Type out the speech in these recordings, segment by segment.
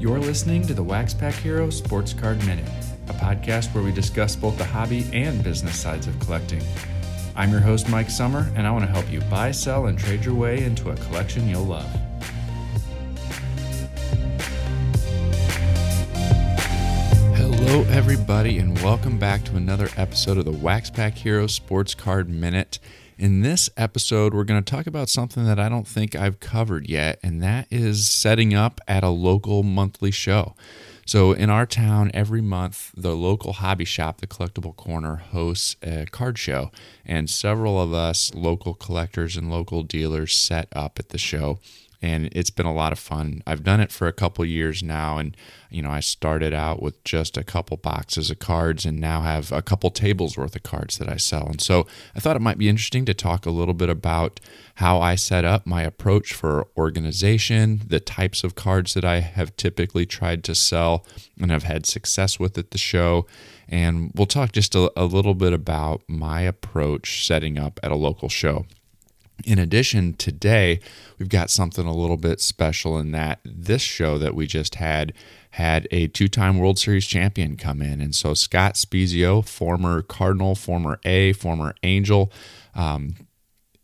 You're listening to the Wax Pack Hero Sports Card Minute, a podcast where we discuss both the hobby and business sides of collecting. I'm your host, Mike Summer, and I want to help you buy, sell, and trade your way into a collection you'll love. Hello, everybody, and welcome back to another episode of the Wax Pack Hero Sports Card Minute. In this episode, we're going to talk about something that I don't think I've covered yet, and that is setting up at a local monthly show. So in our town, every month, the local hobby shop, the Collectible Corner, hosts a card show, and several of us local collectors and local dealers set up at the show, and it's been a lot of fun. I've done it for a couple years now, and I started out with just a couple boxes of cards and now have a couple tables worth of cards that I sell. And so I thought it might be interesting to talk a little bit about how I set up my approach for organization, the types of cards that I have typically tried to sell and I've had success with at the show. And we'll talk just a little bit about my approach setting up at a local show. In addition, today, we've got something a little bit special in that this show that we just had a two-time World Series champion come in. And so Scott Spiezio, former Cardinal, former A, former Angel,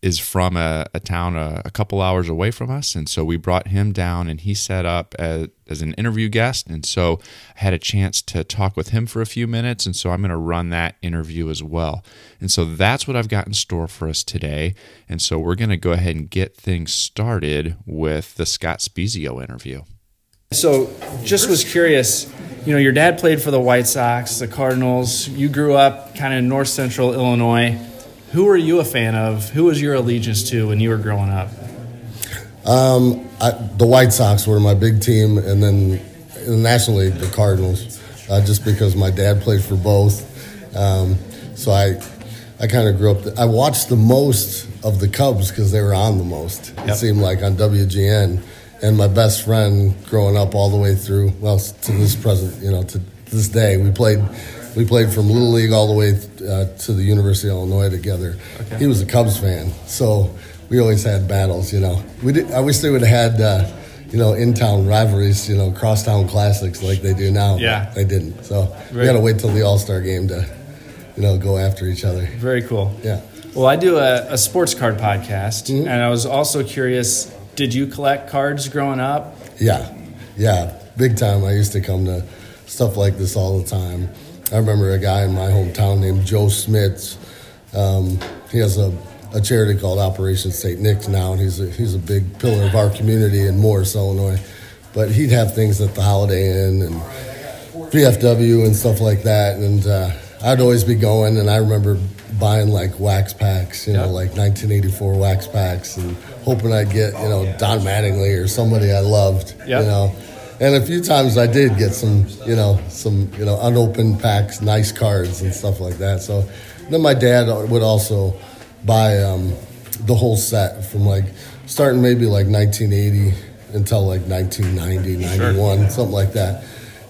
is from a town a couple hours away from us, and so we brought him down, and he set up as an interview guest, and so I had a chance to talk with him for a few minutes, and so I'm going to run that interview as well. And so that's what I've got in store for us today, and so we're going to go ahead and get things started with the Scott Spiezio interview. So just was curious, your dad played for the White Sox, the Cardinals. You grew up kind of in north central Illinois. Who are you a fan of? Who was your allegiance to when you were growing up? The White Sox were my big team, and then in the National League, the Cardinals, just because my dad played for both. So I kind of grew up. I watched the most of the Cubs because they were on the most, it seemed like, on WGN. And my best friend growing up all the way through, well, to this present, to this day, we played from Little League all the way to the University of Illinois together. Okay. He was a Cubs fan, so we always had battles, I wish they would have had, in-town rivalries, crosstown classics like they do now. Yeah. They didn't. So we got to wait till the All-Star game to, go after each other. Very cool. Yeah. Well, I do a sports card podcast, and I was also curious, did you collect cards growing up? Yeah. Big time. I used to come to stuff like this all the time. I remember a guy in my hometown named Joe Smits. He has a charity called Operation St. Nick's now, and he's a big pillar of our community in Morris, Illinois. But he'd have things at the Holiday Inn and VFW and stuff like that, and I'd always be going, and I remember buying, wax packs, like 1984 wax packs, and hoping I'd get, Don Mattingly or somebody I loved, And a few times I did get some unopened packs, nice cards and stuff like that. So then my dad would also buy the whole set from starting maybe 1980 until 1990, 91, something like that,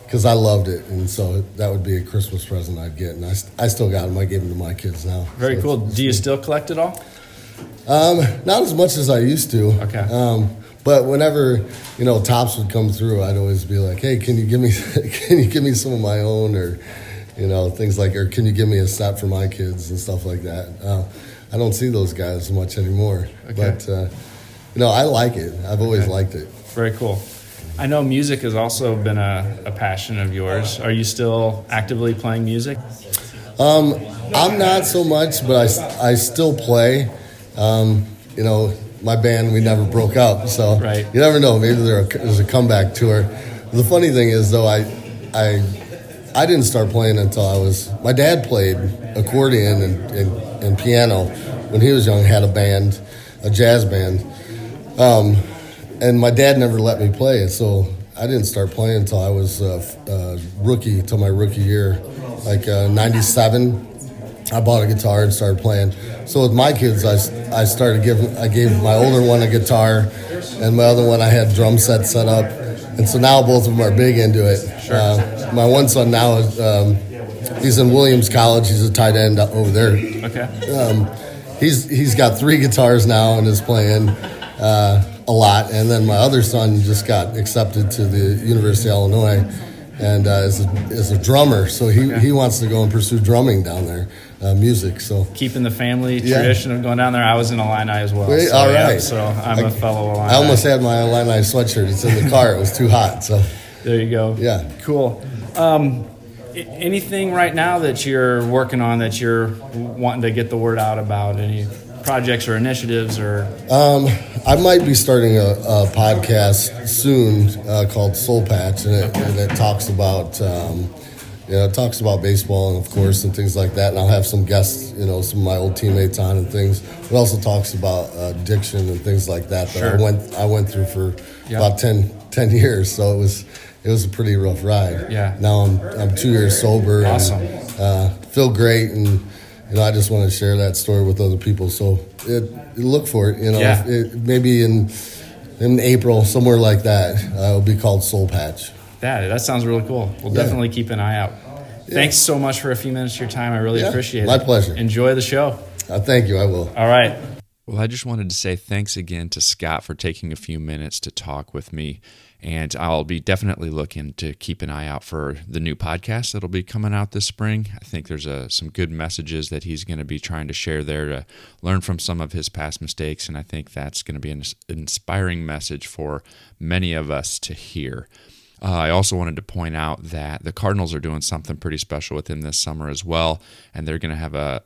because I loved it. And so that would be a Christmas present I'd get. And I still got them. I gave them to my kids now. Very cool. Do you still collect it all? Not as much as I used to. Okay. But whenever, Topps would come through, I'd always be like, hey, can you give me some of my own, or, things or can you give me a set for my kids and stuff like that? I don't see those guys much anymore. Okay. But, I like it. I've always liked it. Very cool. I know music has also been a passion of yours. Are you still actively playing music? I'm not so much, but I still play, my band, we never broke up, so you never know. Maybe there's a comeback tour. The funny thing is, though, I didn't start playing until my dad played accordion and piano when he was young, had a jazz band, and my dad never let me play, so I didn't start playing until I was my rookie year, 97. I bought a guitar and started playing. So with my kids, I gave my older one a guitar, and my other one I had drum sets set up, and so now both of them are big into it. Sure. My one son now is he's in Williams College. He's a tight end over there. Okay. He's got three guitars now and is playing. a lot. And then my other son just got accepted to the University of Illinois and is a drummer. So he wants to go and pursue drumming down there, music. So keeping the family tradition of going down there. I was an Illini as well. Wait, so, all right. Yeah, so I'm a fellow Illini. I almost had my Illini sweatshirt. It's in the car. It was too hot. So there you go. Yeah. Cool. Anything right now that you're working on that you're wanting to get the word out about? Any projects or initiatives? Or I might be starting a podcast soon called Soul Patch, and it talks about baseball and of course and things like that. And I'll have some guests, some of my old teammates on and things. It also talks about addiction and things like that. That I went through for about 10 years, so it was. It was a pretty rough ride. Yeah. Now I'm 2 years sober. Awesome. And, feel great, and I just want to share that story with other people. So look for it. Maybe in April somewhere like that. It'll be called Soul Patch. That sounds really cool. We'll definitely keep an eye out. Yeah. Thanks so much for a few minutes of your time. I really appreciate it. My pleasure. Enjoy the show. Thank you. I will. All right. Well, I just wanted to say thanks again to Scott for taking a few minutes to talk with me. And I'll be definitely looking to keep an eye out for the new podcast that'll be coming out this spring. I think there's some good messages that he's going to be trying to share there to learn from some of his past mistakes. And I think that's going to be an inspiring message for many of us to hear. I also wanted to point out that the Cardinals are doing something pretty special with him this summer as well, and they're going to have a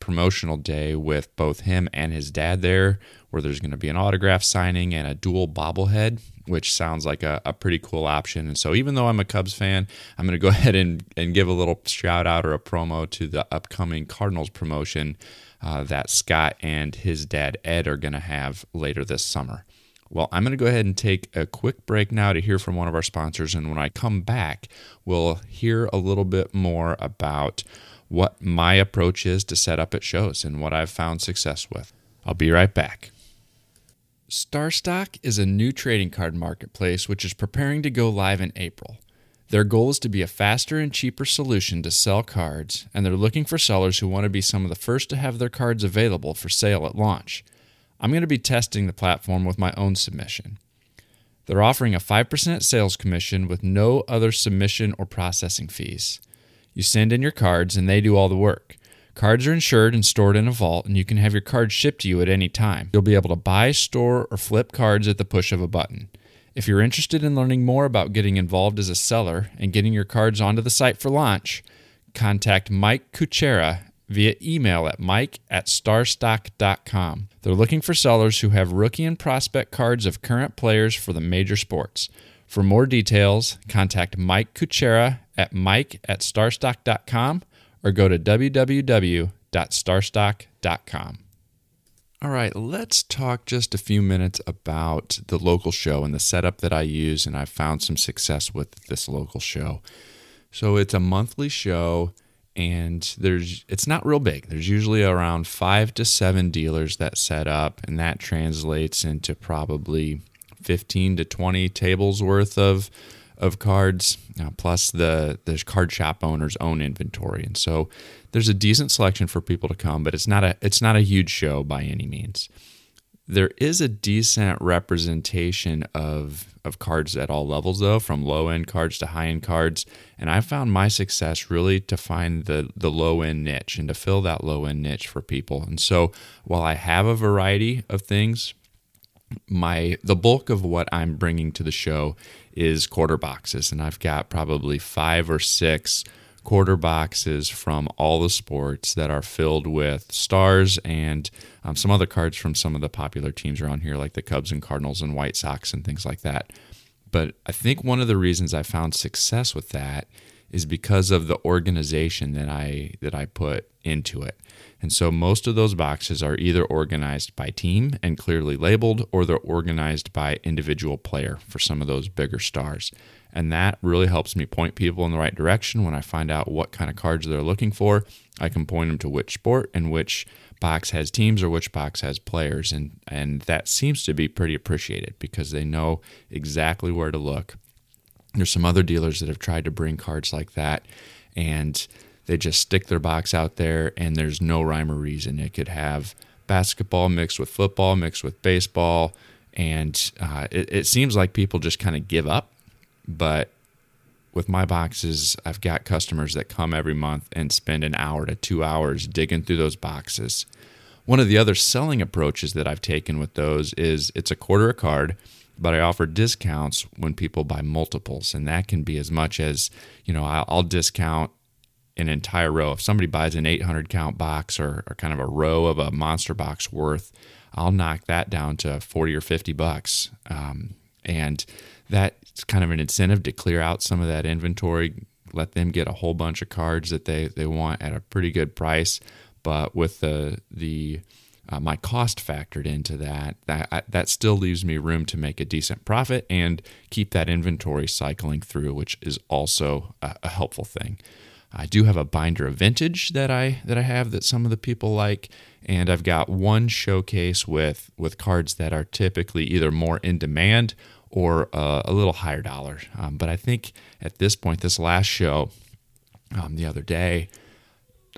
promotional day with both him and his dad there, where there's going to be an autograph signing and a dual bobblehead, which sounds like a pretty cool option. And so even though I'm a Cubs fan, I'm going to go ahead and give a little shout out or a promo to the upcoming Cardinals promotion that Scott and his dad Ed are going to have later this summer. Well, I'm going to go ahead and take a quick break now to hear from one of our sponsors, and when I come back, we'll hear a little bit more about what my approach is to set up at shows and what I've found success with. I'll be right back. Starstock is a new trading card marketplace which is preparing to go live in April. Their goal is to be a faster and cheaper solution to sell cards, and they're looking for sellers who want to be some of the first to have their cards available for sale at launch. I'm going to be testing the platform with my own submission. They're offering a 5% sales commission with no other submission or processing fees. You send in your cards and they do all the work. Cards are insured and stored in a vault, and you can have your cards shipped to you at any time. You'll be able to buy, store, or flip cards at the push of a button. If you're interested in learning more about getting involved as a seller and getting your cards onto the site for launch, contact Mike Kuchera via email at mike@starstock.com. They're looking for sellers who have rookie and prospect cards of current players for the major sports. For more details, contact Mike Kuchera at mike@starstock.com or go to www.starstock.com. All right, let's talk just a few minutes about the local show and the setup that I use, and I've found some success with this local show. So it's a monthly show. And it's not real big. There's usually around 5 to 7 dealers that set up, and that translates into probably 15 to 20 tables worth of cards, plus the card shop owner's own inventory. And so there's a decent selection for people to come, but it's not a huge show by any means. There is a decent representation of cards at all levels, though, from low-end cards to high-end cards. And I found my success really to find the low-end niche and to fill that low-end niche for people. And so while I have a variety of things, the bulk of what I'm bringing to the show is quarter boxes. And I've got probably 5 or 6 quarter boxes from all the sports that are filled with stars and some other cards from some of the popular teams around here, like the Cubs and Cardinals and White Sox and things like that. But I think one of the reasons I found success with that is because of the organization that I put into it. And so most of those boxes are either organized by team and clearly labeled, or they're organized by individual player for some of those bigger stars. And that really helps me point people in the right direction. When I find out what kind of cards they're looking for, I can point them to which sport and which box has teams or which box has players. And that seems to be pretty appreciated because they know exactly where to look. There's some other dealers that have tried to bring cards like that, and they just stick their box out there, and there's no rhyme or reason. It could have basketball mixed with football, mixed with baseball, And it seems like people just kind of give up. But with my boxes, I've got customers that come every month and spend an hour to 2 hours digging through those boxes. One of the other selling approaches that I've taken with those is it's a quarter a card, but I offer discounts when people buy multiples. And that can be as much as, you know, I'll discount an entire row. If somebody buys an 800 count box or kind of a row of a monster box worth, I'll knock that down to $40 or $50. And that's kind of an incentive to clear out some of that inventory, let them get a whole bunch of cards that they want at a pretty good price. But with the my cost factored into that still leaves me room to make a decent profit and keep that inventory cycling through, which is also a helpful thing. I do have a binder of vintage that I have that some of the people like, and I've got one showcase with cards that are typically either more in demand or a little higher dollar. But I think at this point, this last show the other day,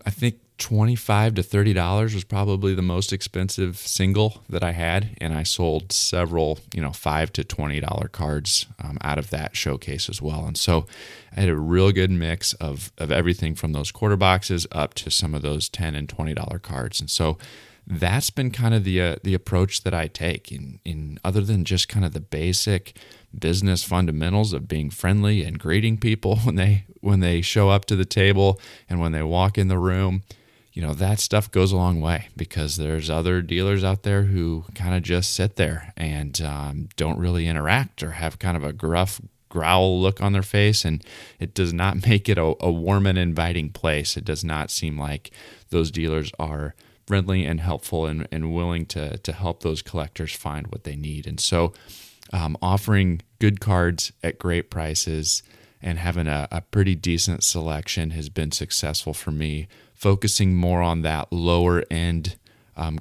I think $25 to $30 was probably the most expensive single that I had, and I sold several, $5 to $20 cards out of that showcase as well. And so I had a real good mix of everything from those quarter boxes up to some of those $10 and $20 cards. And so that's been kind of the approach that I take in other than just kind of the basic business fundamentals of being friendly and greeting people when they show up to the table and when they walk in the room. That stuff goes a long way because there's other dealers out there who kind of just sit there and don't really interact or have kind of a gruff growl look on their face, and it does not make it a warm and inviting place. It does not seem like those dealers are friendly and helpful and willing to help those collectors find what they need. And so offering good cards at great prices and having a pretty decent selection has been successful for me. Focusing more on that lower end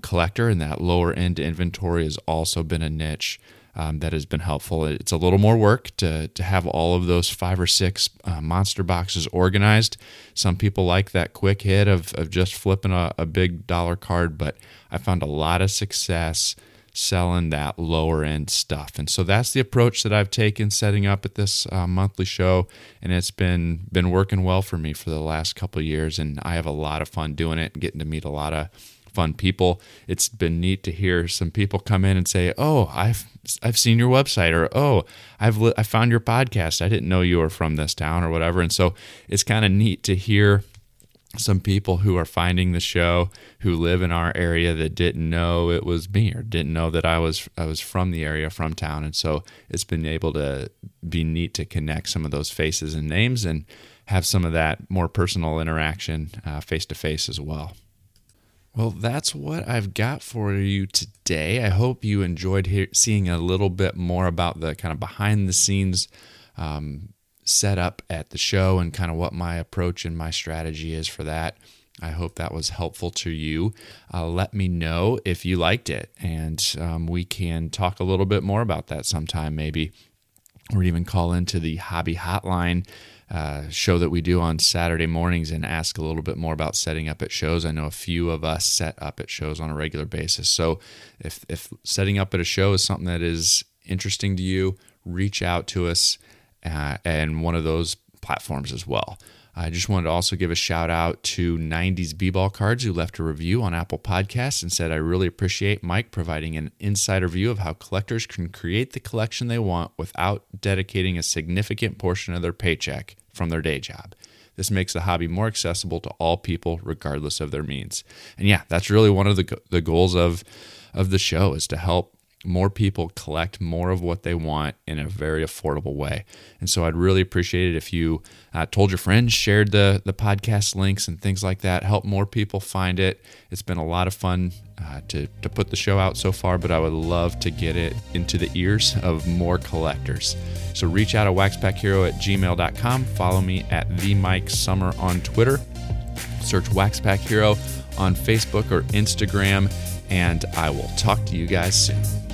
collector and that lower end inventory has also been a niche that has been helpful. It's a little more work to have all of those 5 or 6 monster boxes organized. Some people like that quick hit of just flipping a big dollar card, but I found a lot of success selling that lower end stuff. And so that's the approach that I've taken setting up at this monthly show. And it's been working well for me for the last couple of years. And I have a lot of fun doing it and getting to meet a lot of fun people. It's been neat to hear some people come in and say, "Oh, I've seen your website," or, "Oh, I found your podcast. I didn't know you were from this town," or whatever. And so it's kind of neat to hear some people who are finding the show who live in our area that didn't know it was me or didn't know that I was from the area, from town. And so it's been able to be neat to connect some of those faces and names and have some of that more personal interaction face to face as well. Well, that's what I've got for you today. I hope you enjoyed seeing a little bit more about the kind of behind the scenes set up at the show and kind of what my approach and my strategy is for that. I hope that was helpful to you. Let me know if you liked it, and we can talk a little bit more about that sometime maybe, or even call into the Hobby Hotline show that we do on Saturday mornings and ask a little bit more about setting up at shows. I know a few of us set up at shows on a regular basis. So if setting up at a show is something that is interesting to you, reach out to us and one of those platforms as well. I just wanted to also give a shout out to 90s B-Ball Cards, who left a review on Apple Podcasts and said, "I really appreciate Mike providing an insider view of how collectors can create the collection they want without dedicating a significant portion of their paycheck from their day job. This makes the hobby more accessible to all people, regardless of their means." And yeah, that's really one of the goals of the show, is to help more people collect more of what they want in a very affordable way. And so I'd really appreciate it if you told your friends, shared the podcast links and things like that, help more people find it. It's been a lot of fun to put the show out so far, but I would love to get it into the ears of more collectors. So reach out at waxpackhero@gmail.com. Follow me at TheMikeSummer on Twitter. Search Wax Pack Hero on Facebook or Instagram, and I will talk to you guys soon.